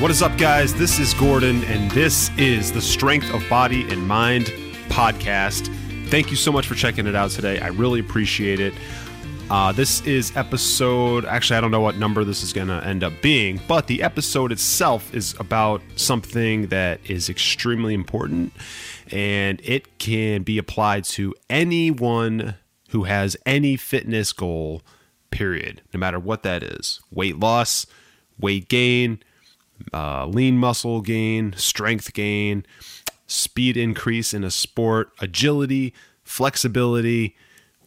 What is up, guys? This is Gordon, and this is the Strength of Body and Mind podcast. Thank you so much for checking it out today. I really appreciate it. This is episode, actually, I don't know what number this is going to end up being, but the episode itself is about something that is extremely important, and it can be applied to anyone who has any fitness goal, period, no matter what that is. Weight loss, weight gain, lean muscle gain, strength gain, speed increase in a sport, agility, flexibility,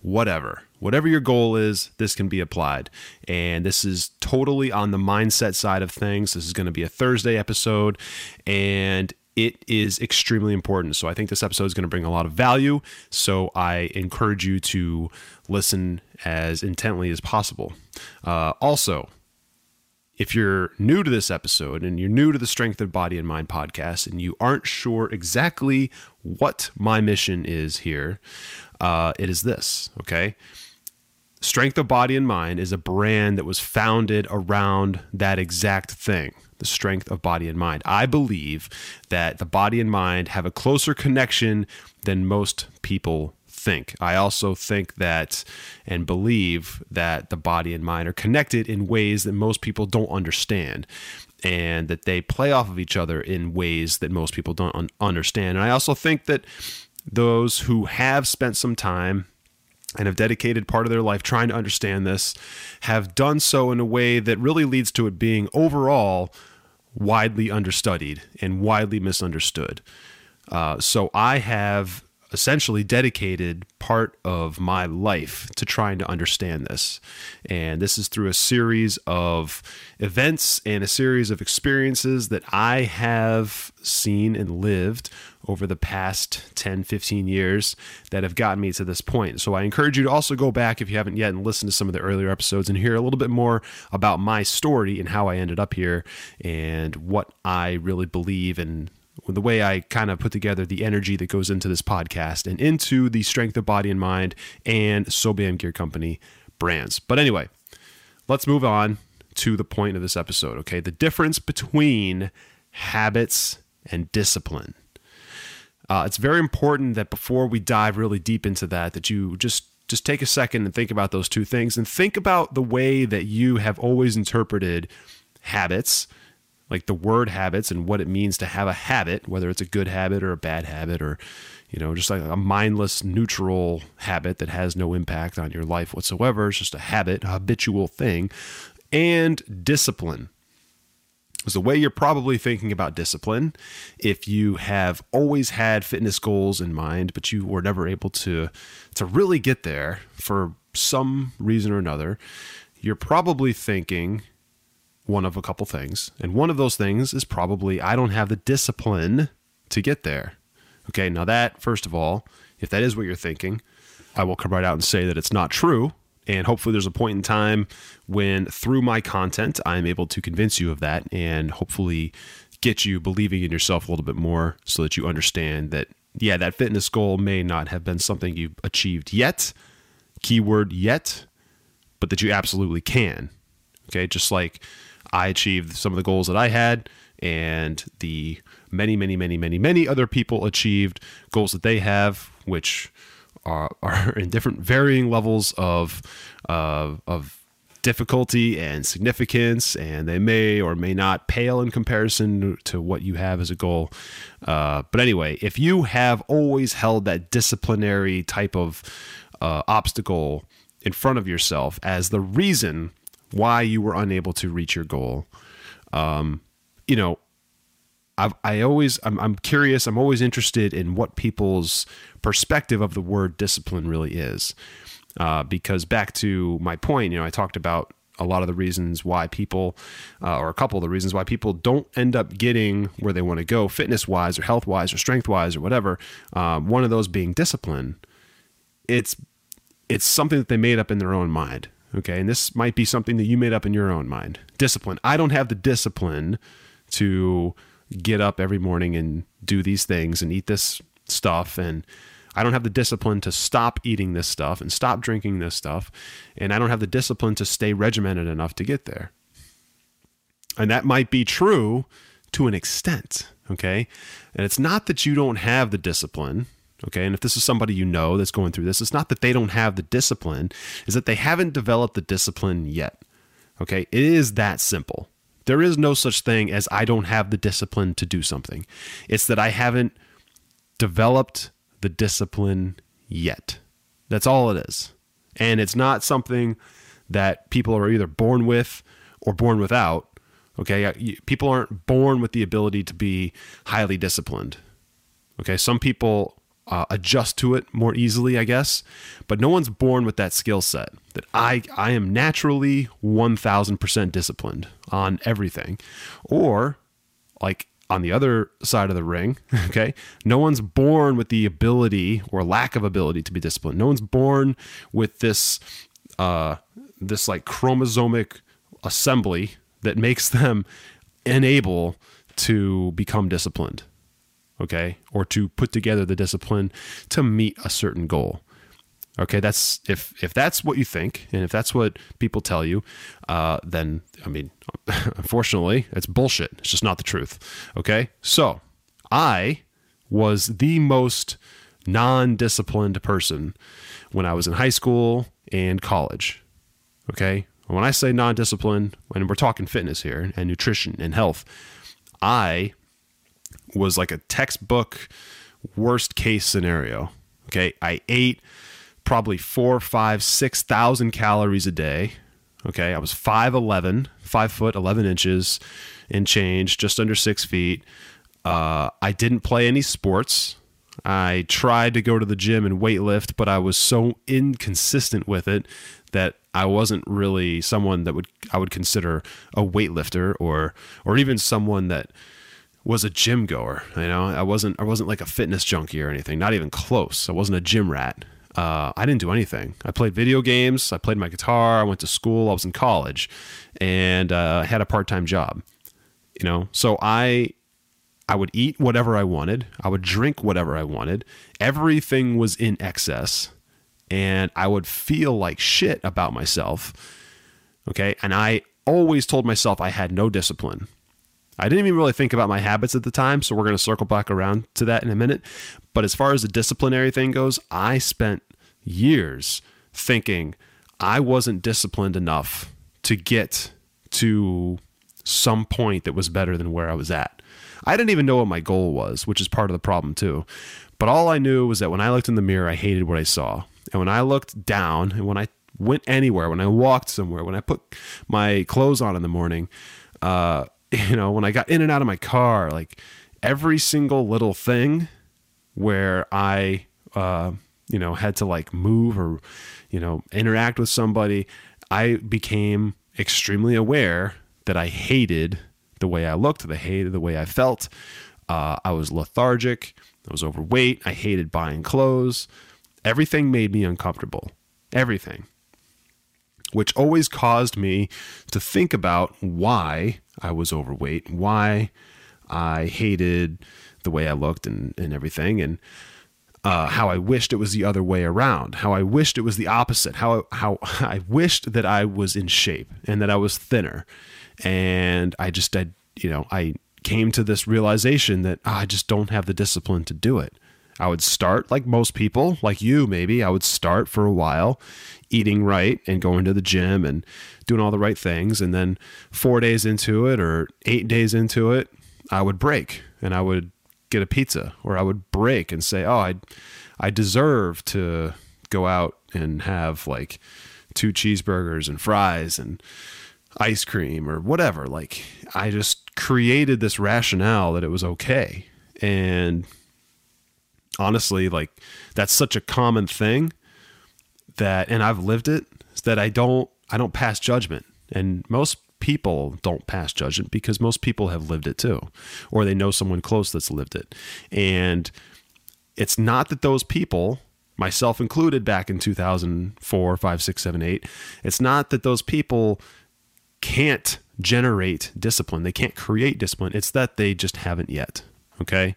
whatever. Whatever your goal is, this can be applied. And this is totally on the mindset side of things. This is going to be a Thursday episode, and it is extremely important. So I think this episode is going to bring a lot of value. So I encourage you to listen as intently as possible. Also, if you're new to this episode and you're new to the Strength of Body and Mind podcast and you aren't sure exactly what my mission is here, it is this, okay? Strength of Body and Mind is a brand that was founded around that exact thing, the strength of body and mind. I believe that the body and mind have a closer connection than most people think. I also think that and believe that the body and mind are connected in ways that most people don't understand, and that they play off of each other in ways that most people don't understand. And I also think that those who have spent some time and have dedicated part of their life trying to understand this have done so in a way that really leads to it being overall widely understudied and widely misunderstood. So I have essentially dedicated part of my life to trying to understand this. And this is through a series of events and a series of experiences that I have seen and lived over the past 10, 15 years that have gotten me to this point. So I encourage you to also go back if you haven't yet and listen to some of the earlier episodes and hear a little bit more about my story and how I ended up here and what I really believe and the way I kind of put together the energy that goes into this podcast and into the Strength of Body and Mind and Sobam Gear Company brands. But anyway, let's move on to the point of this episode, okay? The difference between habits and discipline. It's very important that before we dive really deep into that you just take a second and think about those two things and think about the way that you have always interpreted habits, like the word habits and what it means to have a habit, whether it's a good habit or a bad habit, or, you know, just like a mindless, neutral habit that has no impact on your life whatsoever. It's just a habit, a habitual thing. And discipline is the way you're probably thinking about discipline. If you have always had fitness goals in mind, but you were never able to really get there for some reason or another, you're probably thinking one of a couple things. And one of those things is probably, I don't have the discipline to get there. Okay, now that, first of all, if that is what you're thinking, I will come right out and say that it's not true. And hopefully there's a point in time when through my content, I'm able to convince you of that and hopefully get you believing in yourself a little bit more so that you understand that, yeah, that fitness goal may not have been something you've achieved yet, keyword yet, but that you absolutely can. Okay, just like I achieved some of the goals that I had, and the many other people achieved goals that they have, which are in different varying levels of difficulty and significance, and they may or may not pale in comparison to what you have as a goal. But anyway, if you have always held that disciplinary type of obstacle in front of yourself as the reason why you were unable to reach your goal, you know, I'm curious. I'm always interested in what people's perspective of the word discipline really is. Because back to my point, you know, I talked about a lot of the reasons why people, or a couple of the reasons why people don't end up getting where they want to go fitness wise or health wise or strength wise or whatever. One of those being discipline. It's something that they made up in their own mind. Okay. And this might be something that you made up in your own mind. Discipline. I don't have the discipline to get up every morning and do these things and eat this stuff. And I don't have the discipline to stop eating this stuff and stop drinking this stuff. And I don't have the discipline to stay regimented enough to get there. And that might be true to an extent. Okay. And it's not that you don't have the discipline. Okay. And if this is somebody you know that's going through this, it's not that they don't have the discipline, it's that they haven't developed the discipline yet. Okay. It is that simple. There is no such thing as I don't have the discipline to do something. It's that I haven't developed the discipline yet. That's all it is. And it's not something that people are either born with or born without. Okay. People aren't born with the ability to be highly disciplined. Okay. Some people adjust to it more easily, I guess, but no one's born with that skill set that I am naturally 1000% disciplined on everything, or like on the other side of the ring. Okay. No one's born with the ability or lack of ability to be disciplined. No one's born with this, this like chromosomic assembly that makes them unable to become disciplined. Okay. Or to put together the discipline to meet a certain goal. Okay. That's if that's what you think, and if that's what people tell you, then, I mean, unfortunately it's bullshit. It's just not the truth. Okay. So I was the most non-disciplined person when I was in high school and college. Okay. When I say non-disciplined, and we're talking fitness here and nutrition and health, I was like a textbook worst case scenario. Okay. I ate probably 4, 5, 6,000 calories a day. Okay. I was 5'11", 5 foot, 11 inches and change, just under 6 feet. I didn't play any sports. I tried to go to the gym and weightlift, but I was so inconsistent with it that I wasn't really someone that I would consider a weightlifter or even someone that was a gym goer. You know, I wasn't like a fitness junkie or anything, not even close. I wasn't a gym rat. I didn't do anything. I played video games. I played my guitar. I went to school. I was in college, and I had a part-time job, you know? So I would eat whatever I wanted. I would drink whatever I wanted. Everything was in excess, and I would feel like shit about myself. Okay. And I always told myself I had no discipline. I didn't even really think about my habits at the time, so we're going to circle back around to that in a minute. But as far as the disciplinary thing goes, I spent years thinking I wasn't disciplined enough to get to some point that was better than where I was at. I didn't even know what my goal was, which is part of the problem too. But all I knew was that when I looked in the mirror, I hated what I saw. And when I looked down, and when I went anywhere, when I walked somewhere, when I put my clothes on in the morning, you know, when I got in and out of my car, like every single little thing where I, you know, had to like move or, you know, interact with somebody, I became extremely aware that I hated the way I looked. I hated the way I felt. I was lethargic. I was overweight. I hated buying clothes. Everything made me uncomfortable. Everything. Which always caused me to think about why I was overweight, why I hated the way I looked and everything, and how I wished it was the other way around, how I wished it was the opposite, how I wished that I was in shape and that I was thinner. And I came to this realization that I just don't have the discipline to do it. I would start like most people, like you, maybe I would start for a while eating right and going to the gym and doing all the right things. And then 4 days into it or 8 days into it, I would break and I would get a pizza, or I would break and say, oh, I deserve to go out and have like 2 cheeseburgers and fries and ice cream or whatever. Like I just created this rationale that it was okay. And honestly, like, that's such a common thing that, and I've lived it, that I don't pass judgment. And most people don't pass judgment because most people have lived it too, or they know someone close that's lived it. And it's not that those people, myself included back in 2004, 5, 6, 7, 8, it's not that those people can't generate discipline. They can't create discipline. It's that they just haven't yet. Okay.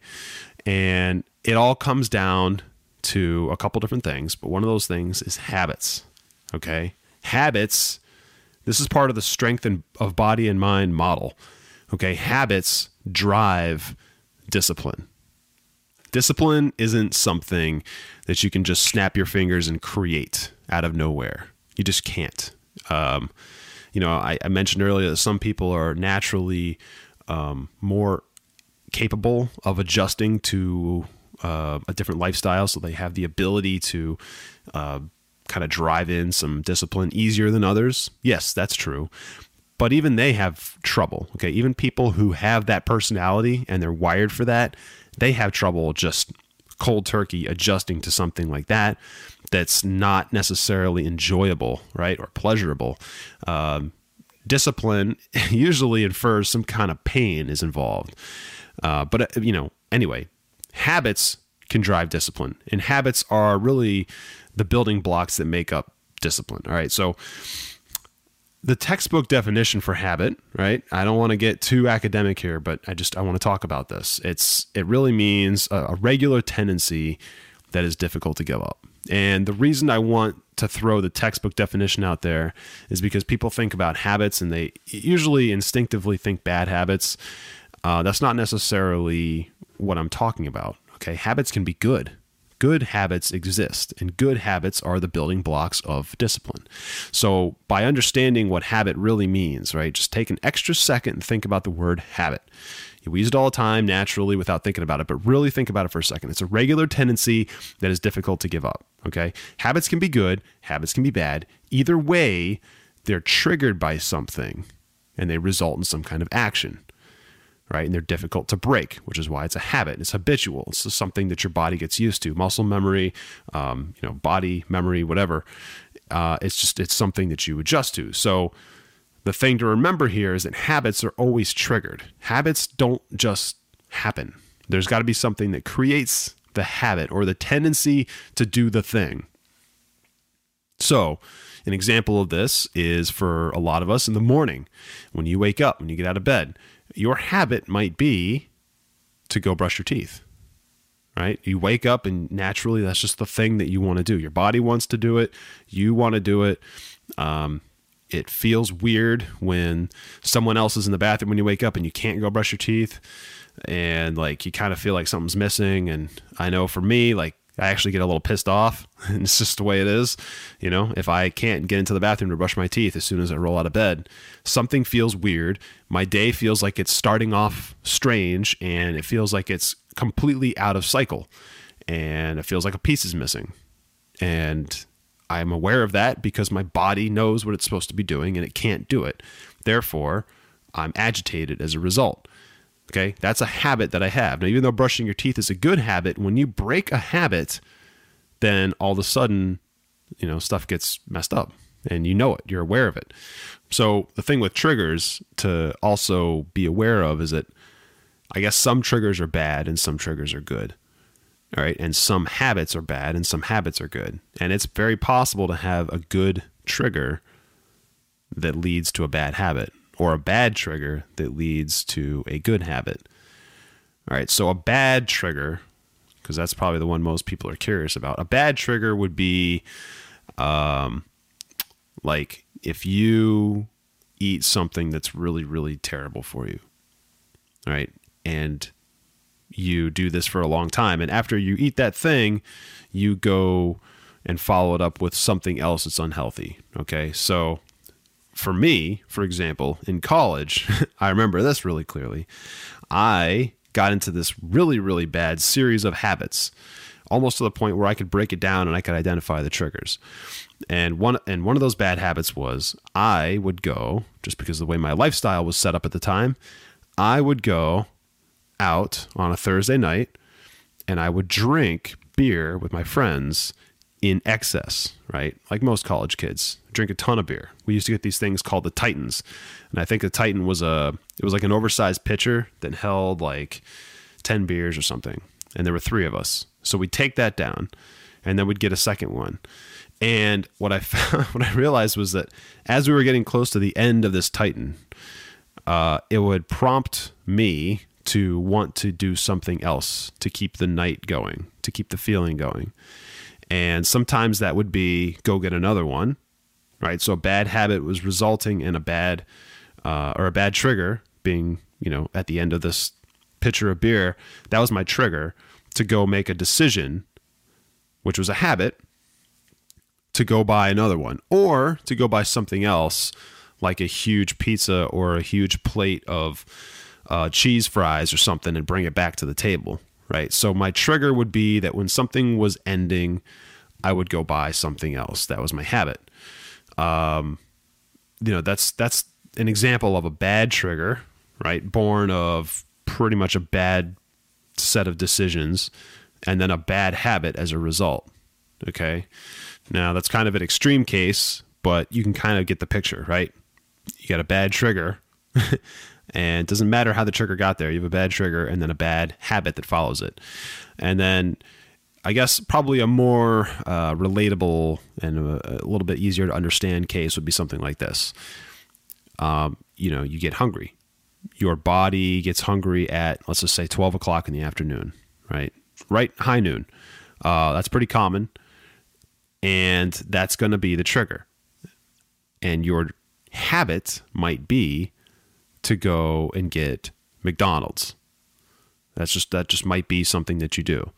And it all comes down to a couple different things, but one of those things is habits. Okay. Habits. This is part of the strength of body and mind model. Okay. Habits drive discipline. Discipline isn't something that you can just snap your fingers and create out of nowhere. You just can't. You know, I mentioned earlier that some people are naturally more capable of adjusting to a different lifestyle. So they have the ability to kind of drive in some discipline easier than others. Yes, that's true. But even they have trouble. Okay. Even people who have that personality and they're wired for that, they have trouble just cold turkey adjusting to something like that. That's not necessarily enjoyable, right? Or pleasurable. Discipline usually infers some kind of pain is involved. But you know, anyway, habits can drive discipline, and habits are really the building blocks that make up discipline. All right. So the textbook definition for habit, right? I don't want to get too academic here, but I want to talk about this. It really means a regular tendency that is difficult to give up. And the reason I want to throw the textbook definition out there is because people think about habits and they usually instinctively think bad habits. That's not necessarily what I'm talking about. Okay. Habits can be good. Good habits exist, and good habits are the building blocks of discipline. So by understanding what habit really means, right? Just take an extra second and think about the word habit. We use it all the time naturally without thinking about it, but really think about it for a second. It's a regular tendency that is difficult to give up. Okay. Habits can be good. Habits can be bad. Either way, they're triggered by something and they result in some kind of action. Right. And they're difficult to break, which is why it's a habit. It's habitual. It's just something that your body gets used to. Muscle memory, you know, body memory, whatever. It's something that you adjust to. So the thing to remember here is that habits are always triggered. Habits don't just happen. There's got to be something that creates the habit or the tendency to do the thing. So an example of this is for a lot of us in the morning, when you wake up, when you get out of bed, your habit might be to go brush your teeth, right? You wake up and naturally that's just the thing that you want to do. Your body wants to do it. You want to do it. It feels weird when someone else is in the bathroom when you wake up and you can't go brush your teeth, and like you kind of feel like something's missing. And I know for me, like I actually get a little pissed off, and it's just the way it is. You know, if I can't get into the bathroom to brush my teeth as soon as I roll out of bed, something feels weird. My day feels like it's starting off strange, and it feels like it's completely out of cycle, and it feels like a piece is missing. And I'm aware of that because my body knows what it's supposed to be doing and it can't do it. Therefore, I'm agitated as a result. Okay. That's a habit that I have. Now, even though brushing your teeth is a good habit, when you break a habit, then all of a sudden, you know, stuff gets messed up and you know it, you're aware of it. So the thing with triggers to also be aware of is that I guess some triggers are bad and some triggers are good. All right. And some habits are bad and some habits are good. And it's very possible to have a good trigger that leads to a bad habit, or a bad trigger that leads to a good habit. All right. So a bad trigger, because that's probably the one most people are curious about. A bad trigger would be like if you eat something that's really, really terrible for you. All right. And you do this for a long time, and after you eat that thing, you go and follow it up with something else that's unhealthy. Okay. So for me, for example, in college, I remember this really clearly. I got into this really, really bad series of habits, almost to the point where I could break it down and I could identify the triggers. And one of those bad habits was I would go, just because of the way my lifestyle was set up at the time, I would go out on a Thursday night and I would drink beer with my friends in excess, right? Like most college kids, drink a ton of beer. We used to get these things called the Titans. And I think the Titan was it was like an oversized pitcher that held like 10 beers or something. And there were three of us. So we'd take that down and then we'd get a second one. And what I found, what I realized was that as we were getting close to the end of this Titan, it would prompt me to want to do something else to keep the night going, to keep the feeling going. And sometimes that would be go get another one, right? So a bad habit was resulting in a bad or a bad trigger being, you know, at the end of this pitcher of beer. That was my trigger to go make a decision, which was a habit, to go buy another one or to go buy something else like a huge pizza or a huge plate of cheese fries or something and bring it back to the table. Right. So my trigger would be that when something was ending, I would go buy something else. That was my habit. You know, that's an example of a bad trigger, right? Born of pretty much a bad set of decisions and then a bad habit as a result. Okay. Now that's kind of an extreme case, but you can kind of get the picture, right? You got a bad trigger. And it doesn't matter how the trigger got there. You have a bad trigger and then a bad habit that follows it. And then I guess probably a more relatable and a little bit easier to understand case would be something like this. You know, you get hungry. Your body gets hungry at, let's just say 12 o'clock in the afternoon, right? Right, high noon. That's pretty common. And that's going to be the trigger. And your habit might be to go and get McDonald's. That just might be something that you do.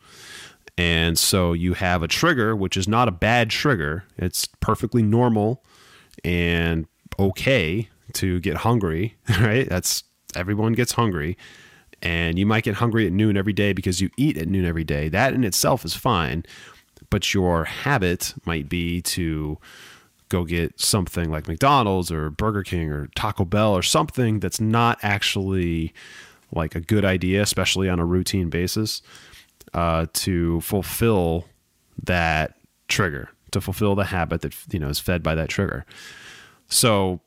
And so you have a trigger, which is not a bad trigger. It's perfectly normal and okay to get hungry, right? That's, everyone gets hungry, and you might get hungry at noon every day because you eat at noon every day. That in itself is fine, but your habit might be to go get something like McDonald's or Burger King or Taco Bell or something that's not actually like a good idea, especially on a routine basis, to fulfill that trigger, to fulfill the habit that, you know, is fed by that trigger. So,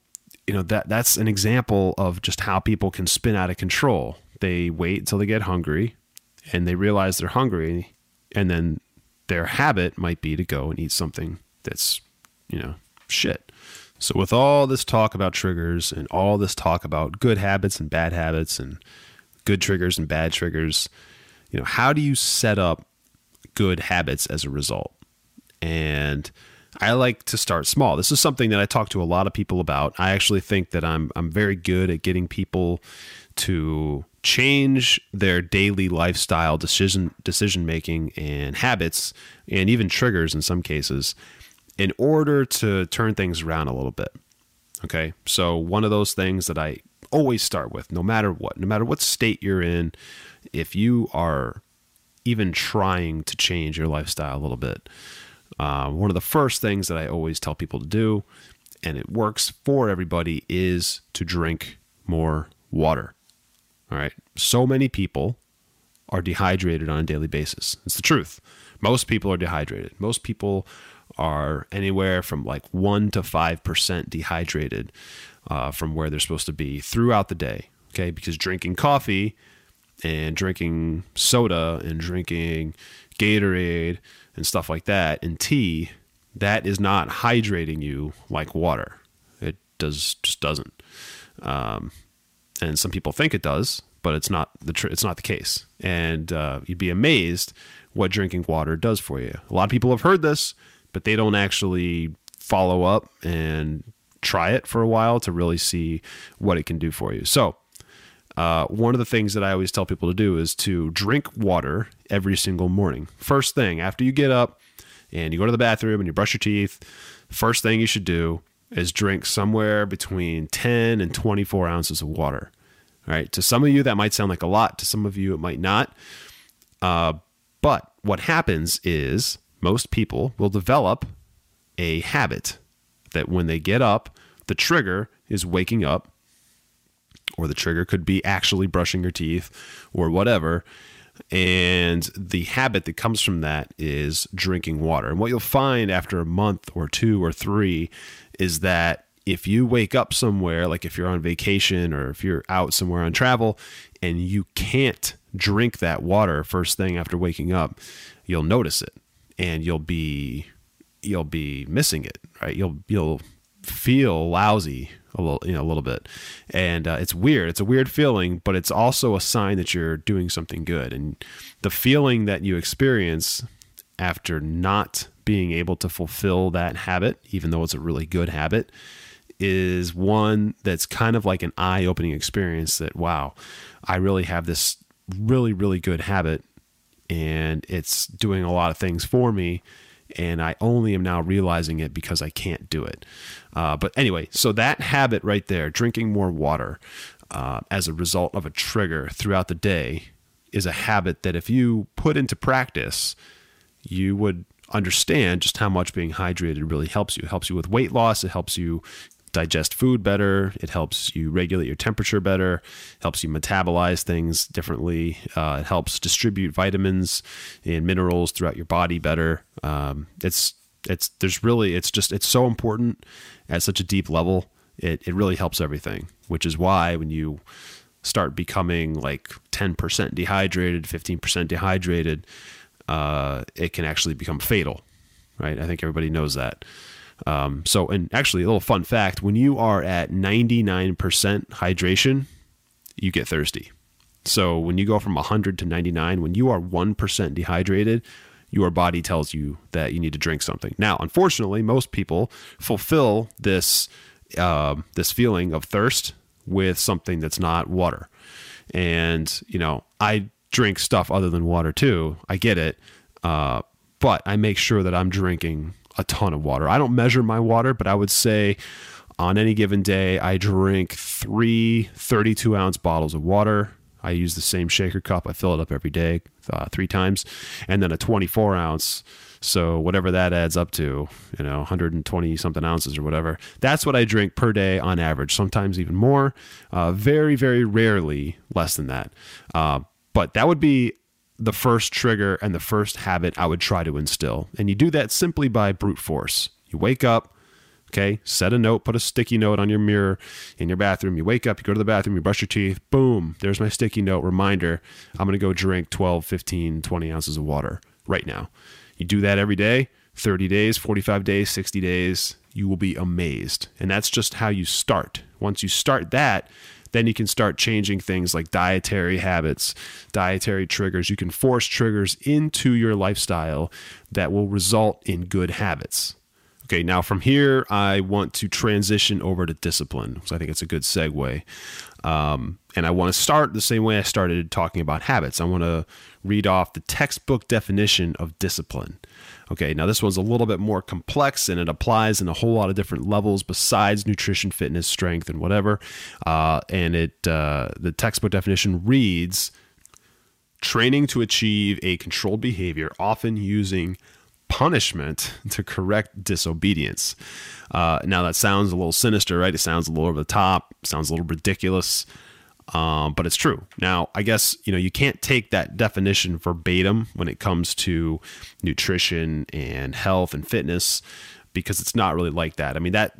you know, that's an example of just how people can spin out of control. They wait until they get hungry and they realize they're hungry, and then their habit might be to go and eat something that's, you know, shit. So with all this talk about triggers and all this talk about good habits and bad habits and good triggers and bad triggers, you know, how do you set up good habits as a result? And I like to start small. This is something that I talk to a lot of people about. I actually think that I'm very good at getting people to change their daily lifestyle, decision making and habits, and even triggers in some cases, in order to turn things around a little bit. Okay. So one of those things that I always start with, no matter what state you're in, if you are even trying to change your lifestyle a little bit, one of the first things that I always tell people to do, and it works for everybody, is to drink more water. All right. So many people are dehydrated on a daily basis. It's the truth. Most people are dehydrated. Most people are anywhere from like 1% to 5% dehydrated from where they're supposed to be throughout the day, okay? Because drinking coffee and drinking soda and drinking Gatorade and stuff like that and tea, that is not hydrating you like water. It just doesn't. And some people think it does, but it's not the case. And you'd be amazed what drinking water does for you. A lot of people have heard this, but they don't actually follow up and try it for a while to really see what it can do for you. So one of the things that I always tell people to do is to drink water every single morning. First thing, after you get up and you go to the bathroom and you brush your teeth, first thing you should do is drink somewhere between 10 and 24 ounces of water. All right. To some of you, that might sound like a lot. To some of you, it might not. But what happens is, most people will develop a habit that when they get up, the trigger is waking up or the trigger could be actually brushing your teeth or whatever. And the habit that comes from that is drinking water. And what you'll find after a month or two or three is that if you wake up somewhere, like if you're on vacation or if you're out somewhere on travel and you can't drink that water first thing after waking up, you'll notice it and you'll be missing it, right? You'll feel lousy a little bit. And it's weird. It's a weird feeling, but it's also a sign that you're doing something good. And the feeling that you experience after not being able to fulfill that habit, even though it's a really good habit, is one that's kind of like an eye-opening experience that, wow, I really have this really, really good habit and it's doing a lot of things for me. And I only am now realizing it because I can't do it. But anyway, so that habit right there, drinking more water as a result of a trigger throughout the day, is a habit that if you put into practice, you would understand just how much being hydrated really helps you. It helps you with weight loss. It helps you digest food better. It helps you regulate your temperature better. It helps you metabolize things differently. It helps distribute vitamins and minerals throughout your body better. It's so important at such a deep level. It really helps everything, which is why when you start becoming like 10% dehydrated, 15% dehydrated, it can actually become fatal, right? I think everybody knows that. And actually a little fun fact, when you are at 99% hydration, you get thirsty. So when you go from 100 to 99, when you are 1% dehydrated, your body tells you that you need to drink something. Now, unfortunately, most people fulfill this feeling of thirst with something that's not water. And, I drink stuff other than water too. I get it. But I make sure that I'm drinking a ton of water. I don't measure my water, but I would say on any given day, I drink 3 32-ounce bottles of water. I use the same shaker cup. I fill it up every day, 3 times, and then a 24-ounce. So whatever that adds up to, 120-something ounces or whatever. That's what I drink per day on average, sometimes even more. Very, very rarely less than that. But that would be the first trigger and the first habit I would try to instill. And you do that simply by brute force. You wake up, okay, set a note, put a sticky note on your mirror in your bathroom. You wake up, you go to the bathroom, you brush your teeth, boom, there's my sticky note reminder. I'm going to go drink 12, 15, 20 ounces of water right now. You do that every day, 30 days, 45 days, 60 days, you will be amazed. And that's just how you start. Once you start that, then you can start changing things like dietary habits, dietary triggers. You can force triggers into your lifestyle that will result in good habits. Okay, now from here, I want to transition over to discipline. So I think it's a good segue. And I want to start the same way I started talking about habits. I want to read off the textbook definition of discipline. Okay, now this one's a little bit more complex and it applies in a whole lot of different levels besides nutrition, fitness, strength, and whatever. The textbook definition reads, training to achieve a controlled behavior, often using punishment to correct disobedience. Now that sounds a little sinister, right? It sounds a little over the top, sounds a little ridiculous, but it's true. Now, I guess, you can't take that definition verbatim when it comes to nutrition and health and fitness, because it's not really like that. I mean, that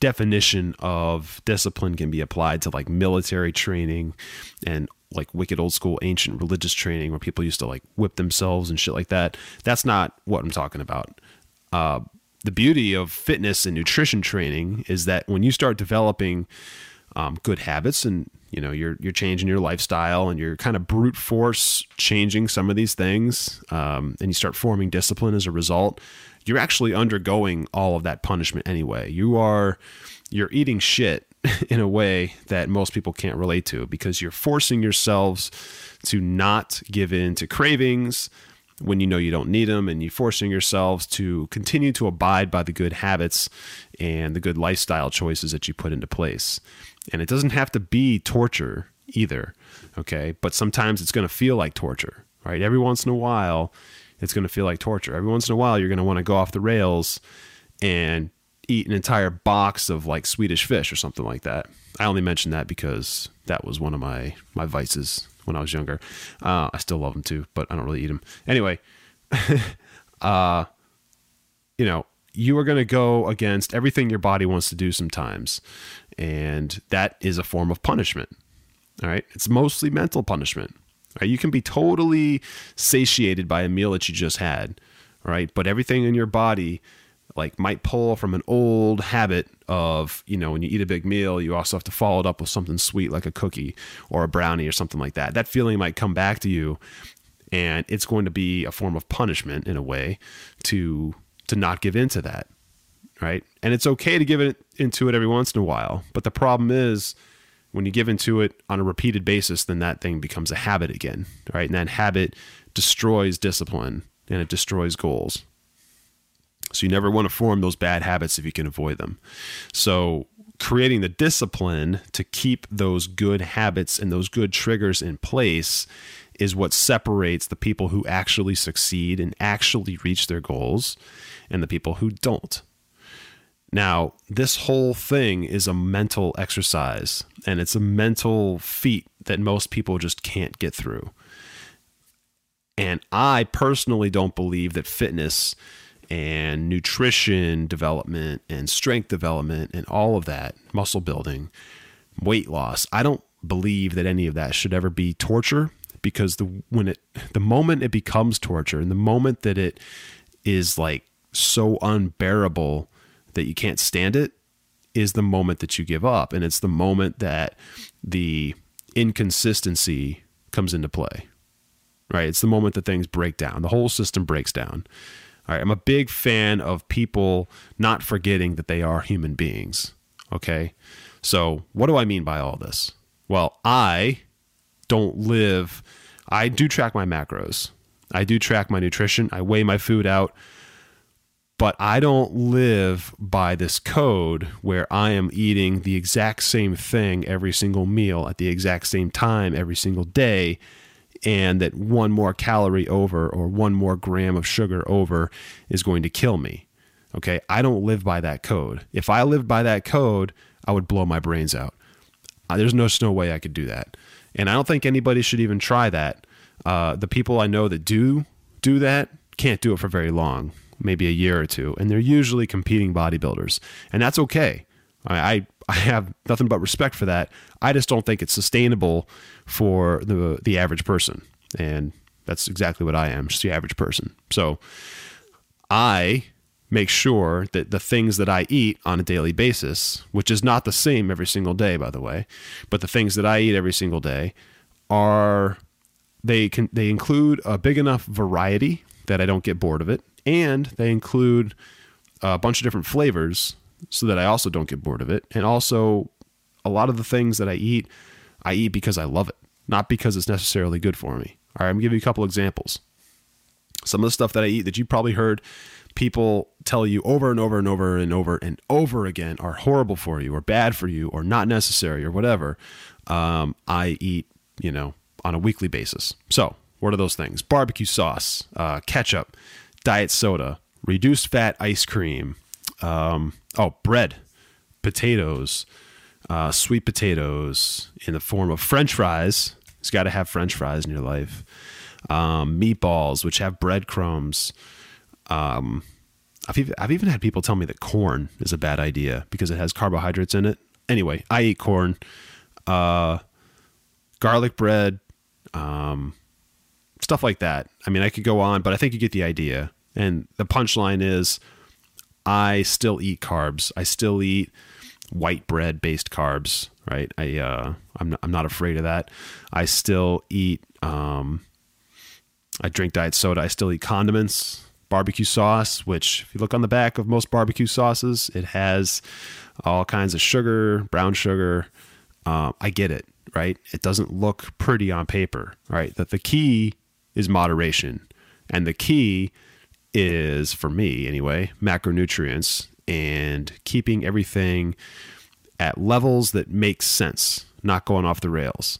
definition of discipline can be applied to like military training and like wicked old school ancient religious training where people used to like whip themselves and shit like that. That's not what I'm talking about. The beauty of fitness and nutrition training is that when you start developing good habits and you're changing your lifestyle and you're kind of brute force changing some of these things, and you start forming discipline as a result, you're actually undergoing all of that punishment anyway. You're eating shit in a way that most people can't relate to because you're forcing yourselves to not give in to cravings when you don't need them, and you're forcing yourselves to continue to abide by the good habits and the good lifestyle choices that you put into place. And it doesn't have to be torture either, okay? But sometimes it's going to feel like torture, right? Every once in a while, it's going to feel like torture. Every once in a while, you're going to want to go off the rails and eat an entire box of like Swedish fish or something like that. I only mention that because that was one of my vices when I was younger. I still love them too, but I don't really eat them. Anyway, you are going to go against everything your body wants to do sometimes. And that is a form of punishment. All right. It's mostly mental punishment. All right? You can be totally satiated by a meal that you just had. All right. But everything in your body might pull from an old habit of, when you eat a big meal, you also have to follow it up with something sweet like a cookie or a brownie or something like that. That feeling might come back to you, and it's going to be a form of punishment in a way to not give into that, right? And it's okay to give into it every once in a while, but the problem is when you give into it on a repeated basis, then that thing becomes a habit again, right? And that habit destroys discipline and it destroys goals. So you never want to form those bad habits if you can avoid them. So creating the discipline to keep those good habits and those good triggers in place is what separates the people who actually succeed and actually reach their goals and the people who don't. Now, this whole thing is a mental exercise, and it's a mental feat that most people just can't get through. And I personally don't believe that fitness and nutrition development and strength development and all of that, muscle building, weight loss, I don't believe that any of that should ever be torture, because the moment it becomes torture and the moment that it is so unbearable that you can't stand it is the moment that you give up. And it's the moment that the inconsistency comes into play, right? It's the moment that things break down. The whole system breaks down. All right, I'm a big fan of people not forgetting that they are human beings, okay? So what do I mean by all this? Well, I do track my macros. I do track my nutrition. I weigh my food out. But I don't live by this code where I am eating the exact same thing every single meal at the exact same time every single day, and that one more calorie over or one more gram of sugar over is going to kill me. Okay. I don't live by that code. If I lived by that code, I would blow my brains out. There's no way I could do that. And I don't think anybody should even try that. The people I know that do that can't do it for very long, maybe a year or two. And they're usually competing bodybuilders, and that's okay. I have nothing but respect for that. I just don't think it's sustainable for the average person. And that's exactly what I am, just the average person. So I make sure that the things that I eat on a daily basis, which is not the same every single day, by the way, but the things that I eat every single day they include a big enough variety that I don't get bored of it. And they include a bunch of different flavors so that I also don't get bored of it. And also, a lot of the things that I eat because I love it, not because it's necessarily good for me. All right, I'm going to give you a couple examples. Some of the stuff that I eat that you probably heard people tell you over and over and over and over and over again are horrible for you or bad for you or not necessary or whatever. I eat, on a weekly basis. So what are those things? Barbecue sauce, ketchup, diet soda, reduced fat ice cream, bread, potatoes, sweet potatoes in the form of French fries. It's got to have French fries in your life. Meatballs, which have breadcrumbs. I've even had people tell me that corn is a bad idea because it has carbohydrates in it. Anyway, I eat corn, garlic bread, stuff like that. I mean, I could go on, but I think you get the idea. And the punchline is, I still eat carbs. I still eat white bread based carbs, right? I'm not afraid of that. I still eat, I drink diet soda. I still eat condiments, barbecue sauce, which if you look on the back of most barbecue sauces, it has all kinds of sugar, brown sugar. I get it, right? It doesn't look pretty on paper, right? That the key is moderation, and the key is, for me anyway, macronutrients and keeping everything at levels that make sense, not going off the rails.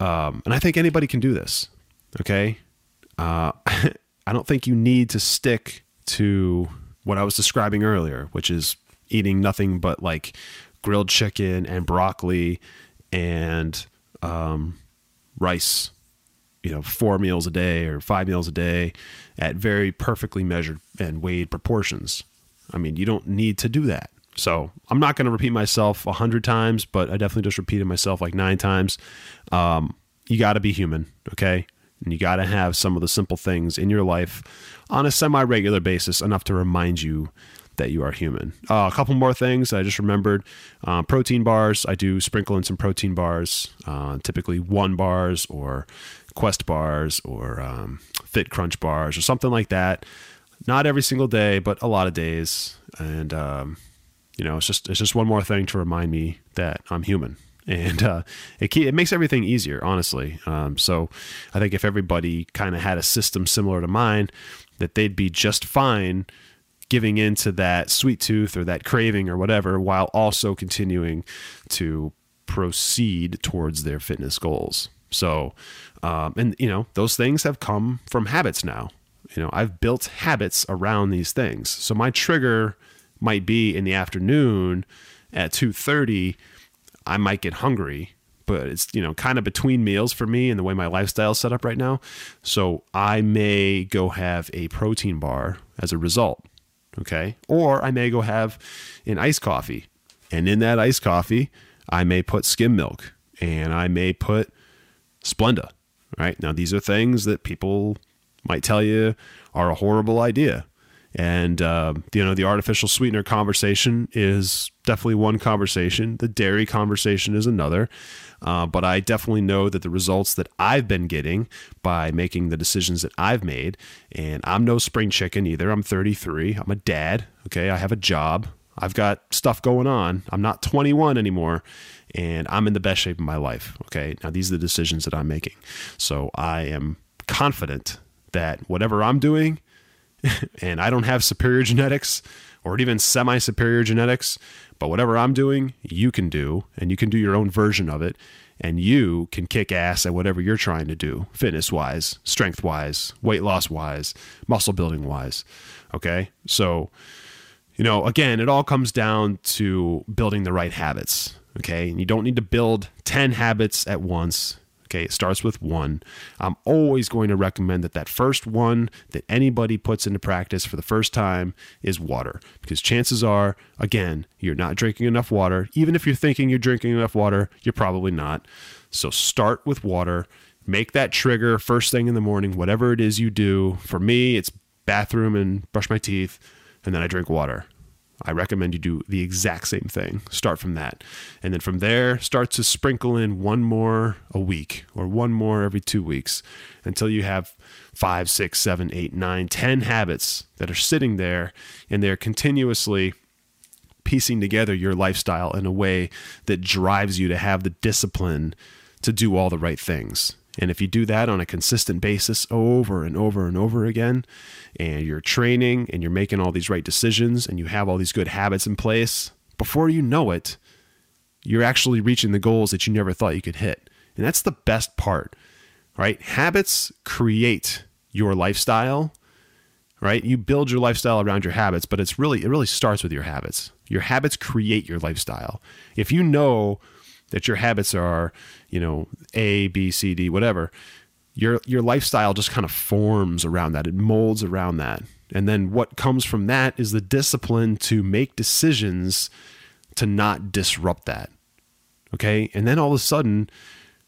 And I think anybody can do this. Okay. I don't think you need to stick to what I was describing earlier, which is eating nothing but grilled chicken and broccoli and rice, you know, 4 meals a day or 5 meals a day at very perfectly measured and weighed proportions. I mean, you don't need to do that. So I'm not going to repeat myself 100 times, but I definitely just repeated myself like 9 times. You got to be human, okay? And you got to have some of the simple things in your life on a semi-regular basis, enough to remind you that you are human. A couple more things I just remembered. Protein bars. I do sprinkle in some protein bars, typically One bars or Quest bars or Fit Crunch bars or something like that. Not every single day, but a lot of days. And, you know, it's just one more thing to remind me that I'm human. And it makes everything easier, honestly. So I think if everybody kind of had a system similar to mine, that they'd be just fine giving into that sweet tooth or that craving or whatever, while also continuing to proceed towards their fitness goals. So, and you know, those things have come from habits now. You know, I've built habits around these things. So my trigger might be in the afternoon at 2:30. I might get hungry, but it's, you know, kind of between meals for me and the way my lifestyle is set up right now. So I may go have a protein bar as a result. Okay. Or I may go have an iced coffee, and in that iced coffee, I may put skim milk and I may put Splenda. Right. Now, these are things that people might tell you are a horrible idea. And, you know, the artificial sweetener conversation is definitely one conversation. The dairy conversation is another. But I definitely know that the results that I've been getting by making the decisions that I've made, and I'm no spring chicken either. I'm 33. I'm a dad. Okay. I have a job. I've got stuff going on. I'm not 21 anymore, and I'm in the best shape of my life. Okay. Now, these are the decisions that I'm making. So I am confident that whatever I'm doing, and I don't have superior genetics or even semi-superior genetics, but whatever I'm doing, you can do, and you can do your own version of it, and you can kick ass at whatever you're trying to do, fitness-wise, strength-wise, weight loss-wise, muscle building-wise, okay? So, you know, again, it all comes down to building the right habits, okay? And you don't need to build 10 habits at once. Okay, it starts with one. I'm always going to recommend that first one that anybody puts into practice for the first time is water, because chances are, again, you're not drinking enough water. Even if you're thinking you're drinking enough water, you're probably not. So start with water. Make that trigger first thing in the morning, whatever it is you do. For me, it's bathroom and brush my teeth, and then I drink water. I recommend you do the exact same thing. Start from that. And then from there, start to sprinkle in one more a week or one more every 2 weeks until you have 5, 6, 7, 8, 9, 10 habits that are sitting there, and they're continuously piecing together your lifestyle in a way that drives you to have the discipline to do all the right things. And if you do that on a consistent basis over and over and over again, and you're training and you're making all these right decisions and you have all these good habits in place, before you know it, you're actually reaching the goals that you never thought you could hit. And that's the best part, right? Habits create your lifestyle, right? You build your lifestyle around your habits, but it really starts with your habits. Your habits create your lifestyle. If you know that your habits are, you know, A, B, C, D, whatever, your lifestyle just kind of forms around that. It molds around that. And then what comes from that is the discipline to make decisions to not disrupt that. Okay. And then all of a sudden,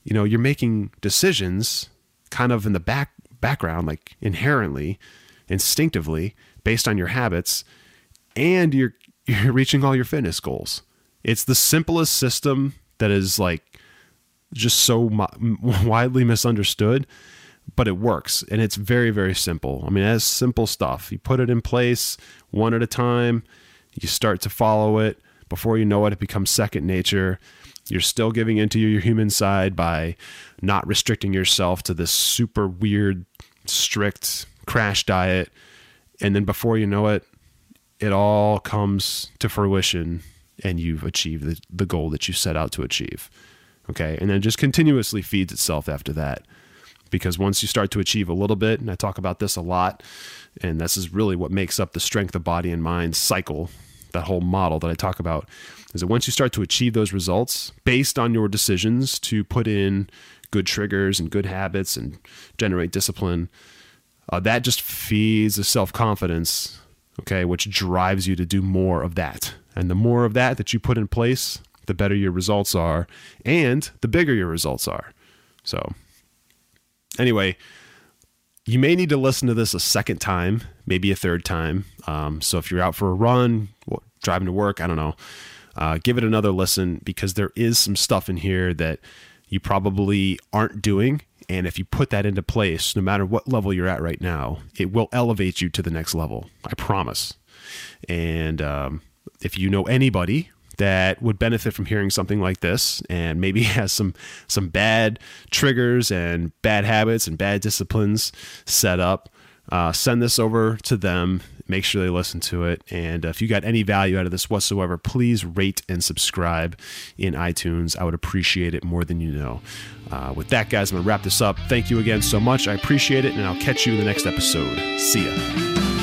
you know, you're making decisions kind of in the background, like inherently, instinctively, based on your habits, and you're reaching all your fitness goals. It's the simplest system that is like just so widely misunderstood, but it works, and it's very, very simple. I mean, that's simple stuff. You put it in place one at a time, you start to follow it. Before you know it, it becomes second nature. You're still giving into your human side by not restricting yourself to this super weird, strict crash diet. And then before you know it, it all comes to fruition, and you've achieved the goal that you set out to achieve. Okay. And then it just continuously feeds itself after that, because once you start to achieve a little bit, and I talk about this a lot, and this is really what makes up the Strength of Body and Mind cycle, that whole model that I talk about, is that once you start to achieve those results based on your decisions to put in good triggers and good habits and generate discipline, that just feeds the self-confidence, okay, which drives you to do more of that. And the more of that that you put in place, the better your results are and the bigger your results are. So anyway, you may need to listen to this a second time, maybe a third time. So if you're out for a run, driving to work, I don't know, give it another listen, because there is some stuff in here that you probably aren't doing. And if you put that into place, no matter what level you're at right now, it will elevate you to the next level. I promise. And if you know anybody that would benefit from hearing something like this and maybe has some bad triggers and bad habits and bad disciplines set up, send this over to them. Make sure they listen to it. And if you got any value out of this whatsoever, please rate and subscribe in iTunes. I would appreciate it more than you know. With that, guys, I'm going to wrap this up. Thank you again so much. I appreciate it. And I'll catch you in the next episode. See ya.